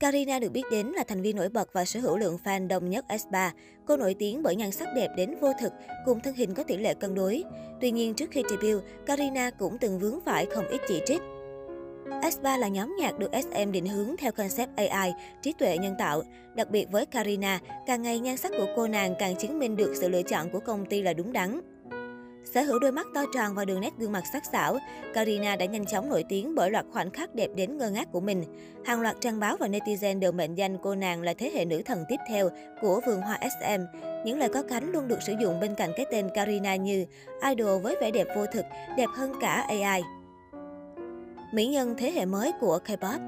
Karina được biết đến là thành viên nổi bật và sở hữu lượng fan đông nhất aespa. Cô nổi tiếng bởi nhan sắc đẹp đến vô thực, cùng thân hình có tỷ lệ cân đối. Tuy nhiên, trước khi debut, Karina cũng từng vướng phải không ít chỉ trích. aespa là nhóm nhạc được SM định hướng theo concept AI, trí tuệ nhân tạo. Đặc biệt với Karina, càng ngày nhan sắc của cô nàng càng chứng minh được sự lựa chọn của công ty là đúng đắn. Sở hữu đôi mắt to tròn và đường nét gương mặt sắc sảo, Karina đã nhanh chóng nổi tiếng bởi loạt khoảnh khắc đẹp đến ngơ ngác của mình. Hàng loạt trang báo và netizen đều mệnh danh cô nàng là thế hệ nữ thần tiếp theo của vườn hoa SM. Những lời có cánh luôn được sử dụng bên cạnh cái tên Karina như idol với vẻ đẹp vô thực, đẹp hơn cả AI. Mỹ nhân thế hệ mới của K-pop.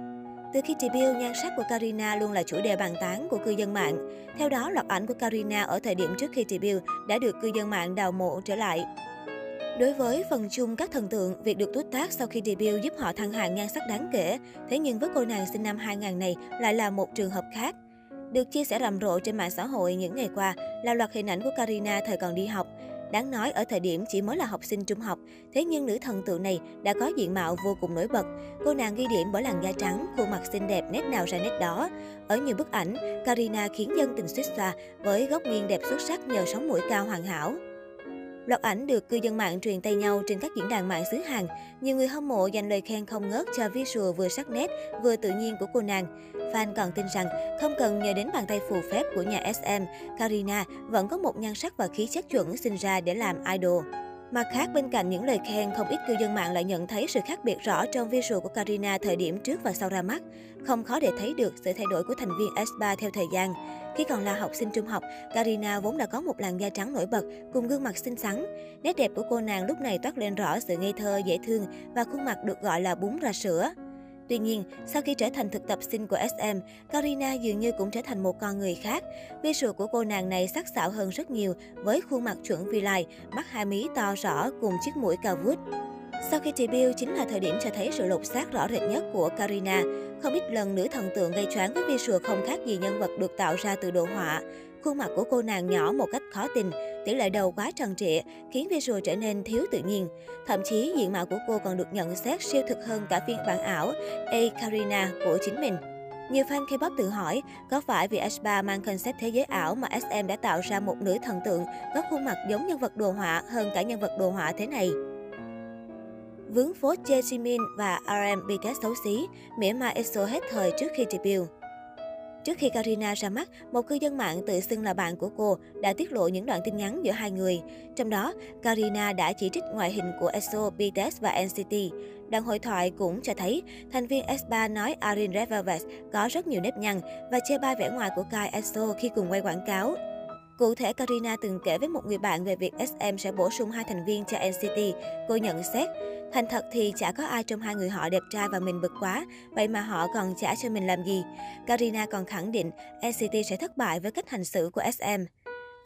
Từ khi debut, nhan sắc của Karina luôn là chủ đề bàn tán của cư dân mạng. Theo đó, loạt ảnh của Karina ở thời điểm trước khi debut đã được cư dân mạng đào mộ trở lại. Đối với phần chung các thần tượng, việc được tút tát sau khi debut giúp họ thăng hạng nhan sắc đáng kể. Thế nhưng với cô nàng sinh năm 2000 này lại là một trường hợp khác. Được chia sẻ rầm rộ trên mạng xã hội những ngày qua là loạt hình ảnh của Karina thời còn đi học. Đáng nói, ở thời điểm chỉ mới là học sinh trung học, thế nhưng nữ thần tượng này đã có diện mạo vô cùng nổi bật. Cô nàng ghi điểm bởi làn da trắng, khuôn mặt xinh đẹp nét nào ra nét đó. Ở nhiều bức ảnh, Karina khiến dân tình suýt xoa với góc nghiêng đẹp xuất sắc nhờ sống mũi cao hoàn hảo. Loạt ảnh được cư dân mạng truyền tay nhau trên các diễn đàn mạng xứ Hàn. Nhiều người hâm mộ dành lời khen không ngớt cho visual vừa sắc nét, vừa tự nhiên của cô nàng. Fan còn tin rằng, không cần nhờ đến bàn tay phù phép của nhà SM, Karina vẫn có một nhan sắc và khí chất chuẩn sinh ra để làm idol. Mặt khác, bên cạnh những lời khen, không ít cư dân mạng lại nhận thấy sự khác biệt rõ trong visual của Karina thời điểm trước và sau ra mắt. Không khó để thấy được sự thay đổi của thành viên aespa theo thời gian. Khi còn là học sinh trung học, Karina vốn đã có một làn da trắng nổi bật cùng gương mặt xinh xắn. Nét đẹp của cô nàng lúc này toát lên rõ sự ngây thơ, dễ thương và khuôn mặt được gọi là bún ra sữa. Tuy nhiên, sau khi trở thành thực tập sinh của SM, Karina dường như cũng trở thành một con người khác. Visual của cô nàng này sắc sảo hơn rất nhiều với khuôn mặt chuẩn vi lai, mắt hai mí to rõ cùng chiếc mũi cao vút. Sau khi debut chính là thời điểm cho thấy sự lột xác rõ rệt nhất của Karina. Không ít lần nữ thần tượng gây choáng với visual không khác gì nhân vật được tạo ra từ đồ họa. Khuôn mặt của cô nàng nhỏ một cách khó tin, tỷ lệ đầu quá tròn trịa khiến visual trở nên thiếu tự nhiên. Thậm chí diện mạo của cô còn được nhận xét siêu thực hơn cả phiên bản ảo A Karina của chính mình. Nhiều fan K-pop tự hỏi, có phải vì aespa mang concept thế giới ảo mà SM đã tạo ra một nữ thần tượng có khuôn mặt giống nhân vật đồ họa hơn cả nhân vật đồ họa thế này? Vướng phốt Yoo Ji Min và RM BTS xấu xí, mỉa mai EXO hết thời trước khi debut. Trước khi Karina ra mắt, một cư dân mạng tự xưng là bạn của cô đã tiết lộ những đoạn tin nhắn giữa hai người. Trong đó, Karina đã chỉ trích ngoại hình của EXO, BTS và NCT. Đoạn hội thoại cũng cho thấy, thành viên aespa nói Arin Revalves có rất nhiều nếp nhăn và chê bai vẻ ngoài của Kai EXO khi cùng quay quảng cáo. Cụ thể, Karina từng kể với một người bạn về việc SM sẽ bổ sung hai thành viên cho NCT. Cô nhận xét, thành thật thì chả có ai trong hai người họ đẹp trai và mình bực quá, vậy mà họ còn chả cho mình làm gì. Karina còn khẳng định NCT sẽ thất bại với cách hành xử của SM.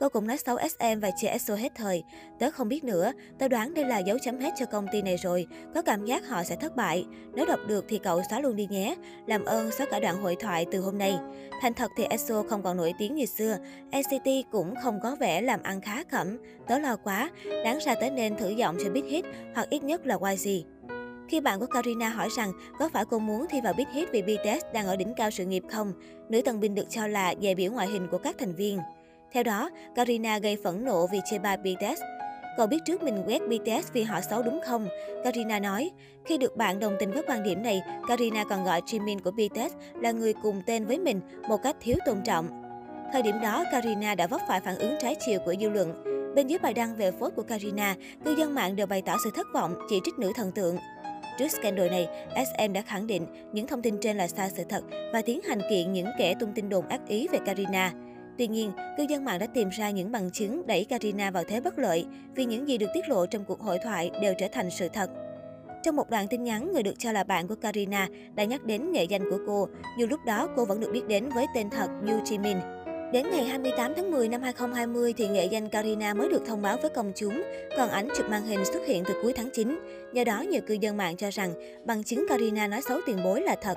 Cô cũng nói xấu SM và chê EXO hết thời. Tớ không biết nữa, tớ đoán đây là dấu chấm hết cho công ty này rồi. Có cảm giác họ sẽ thất bại. Nếu đọc được thì cậu xóa luôn đi nhé. Làm ơn xóa cả đoạn hội thoại từ hôm nay. Thành thật thì EXO không còn nổi tiếng như xưa. NCT cũng không có vẻ làm ăn khá khẩm. Tớ lo quá. Đáng ra tớ nên thử giọng cho Big Hit hoặc ít nhất là YG. Khi bạn của Karina hỏi rằng có phải cô muốn thi vào Big Hit vì BTS đang ở đỉnh cao sự nghiệp không, nữ tân binh được cho là dè biểu ngoại hình của các thành viên. Theo đó, Karina gây phẫn nộ vì chê bai BTS. Cậu biết trước mình ghét BTS vì họ xấu đúng không? Karina nói. Khi được bạn đồng tình với quan điểm này, Karina còn gọi Jimin của BTS là người cùng tên với mình một cách thiếu tôn trọng. Thời điểm đó, Karina đã vấp phải phản ứng trái chiều của dư luận. Bên dưới bài đăng về phốt của Karina, cư dân mạng đều bày tỏ sự thất vọng, chỉ trích nữ thần tượng. Trước scandal này, SM đã khẳng định những thông tin trên là sai sự thật và tiến hành kiện những kẻ tung tin đồn ác ý về Karina. Tuy nhiên, cư dân mạng đã tìm ra những bằng chứng đẩy Karina vào thế bất lợi vì những gì được tiết lộ trong cuộc hội thoại đều trở thành sự thật. Trong một đoạn tin nhắn, người được cho là bạn của Karina đã nhắc đến nghệ danh của cô, dù lúc đó cô vẫn được biết đến với tên thật Yoo Ji Min. Đến ngày 28 tháng 10 năm 2020 thì nghệ danh Karina mới được thông báo với công chúng, còn ảnh chụp màn hình xuất hiện từ cuối tháng 9. Do đó, nhiều cư dân mạng cho rằng bằng chứng Karina nói xấu tiền bối là thật.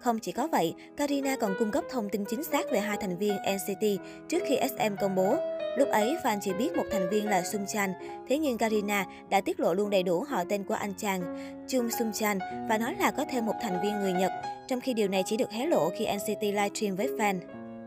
Không chỉ có vậy, Karina còn cung cấp thông tin chính xác về hai thành viên NCT trước khi SM công bố. Lúc ấy, fan chỉ biết một thành viên là Sungchan, thế nhưng Karina đã tiết lộ luôn đầy đủ họ tên của anh chàng, Jung Sungchan, và nói là có thêm một thành viên người Nhật, trong khi điều này chỉ được hé lộ khi NCT livestream với fan.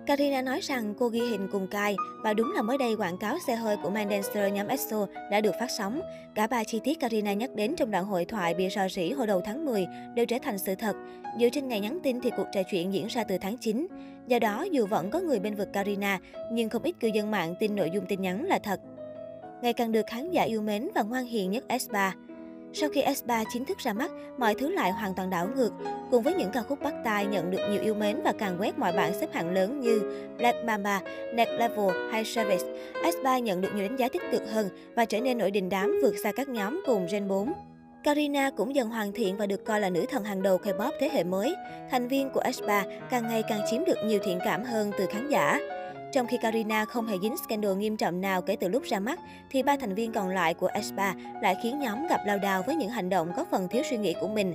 Karina nói rằng cô ghi hình cùng Kai và đúng là mới đây quảng cáo xe hơi của Mindancer nhóm EXO đã được phát sóng. Cả ba chi tiết Karina nhắc đến trong đoạn hội thoại bị rò rỉ hồi đầu tháng 10 đều trở thành sự thật. Dựa trên ngày nhắn tin thì cuộc trò chuyện diễn ra từ tháng 9. Do đó, dù vẫn có người bên vực Karina, nhưng không ít cư dân mạng tin nội dung tin nhắn là thật. Ngày càng được khán giả yêu mến và ngoan hiền nhất aespa. Sau khi aespa chính thức ra mắt, mọi thứ lại hoàn toàn đảo ngược. Cùng với những ca khúc bắt tai nhận được nhiều yêu mến và càn quét mọi bảng xếp hạng lớn như Black Mamba, Next Level hay Service, aespa nhận được nhiều đánh giá tích cực hơn và trở nên nổi đình đám vượt xa các nhóm cùng Gen 4. Karina cũng dần hoàn thiện và được coi là nữ thần hàng đầu K-pop thế hệ mới. Thành viên của aespa càng ngày càng chiếm được nhiều thiện cảm hơn từ khán giả. Trong khi Karina không hề dính scandal nghiêm trọng nào kể từ lúc ra mắt, thì ba thành viên còn lại của aespa lại khiến nhóm gặp lao đao với những hành động có phần thiếu suy nghĩ của mình.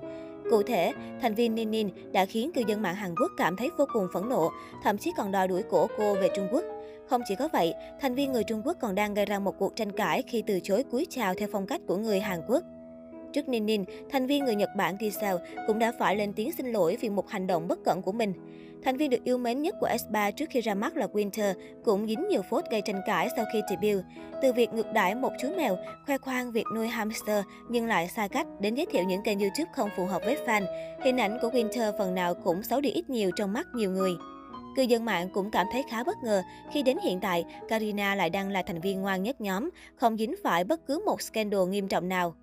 Cụ thể, thành viên Ningning đã khiến cư dân mạng Hàn Quốc cảm thấy vô cùng phẫn nộ, thậm chí còn đòi đuổi cổ cô về Trung Quốc. Không chỉ có vậy, thành viên người Trung Quốc còn đang gây ra một cuộc tranh cãi khi từ chối cúi chào theo phong cách của người Hàn Quốc. Trước Ningning, thành viên người Nhật Bản Giselle cũng đã phải lên tiếng xin lỗi vì một hành động bất cẩn của mình. Thành viên được yêu mến nhất của aespa trước khi ra mắt là Winter cũng dính nhiều phốt gây tranh cãi sau khi debut. Từ việc ngược đãi một chú mèo, khoe khoang việc nuôi hamster nhưng lại xa cách đến giới thiệu những kênh YouTube không phù hợp với fan, hình ảnh của Winter phần nào cũng xấu đi ít nhiều trong mắt nhiều người. Cư dân mạng cũng cảm thấy khá bất ngờ khi đến hiện tại, Karina lại đang là thành viên ngoan nhất nhóm, không dính phải bất cứ một scandal nghiêm trọng nào.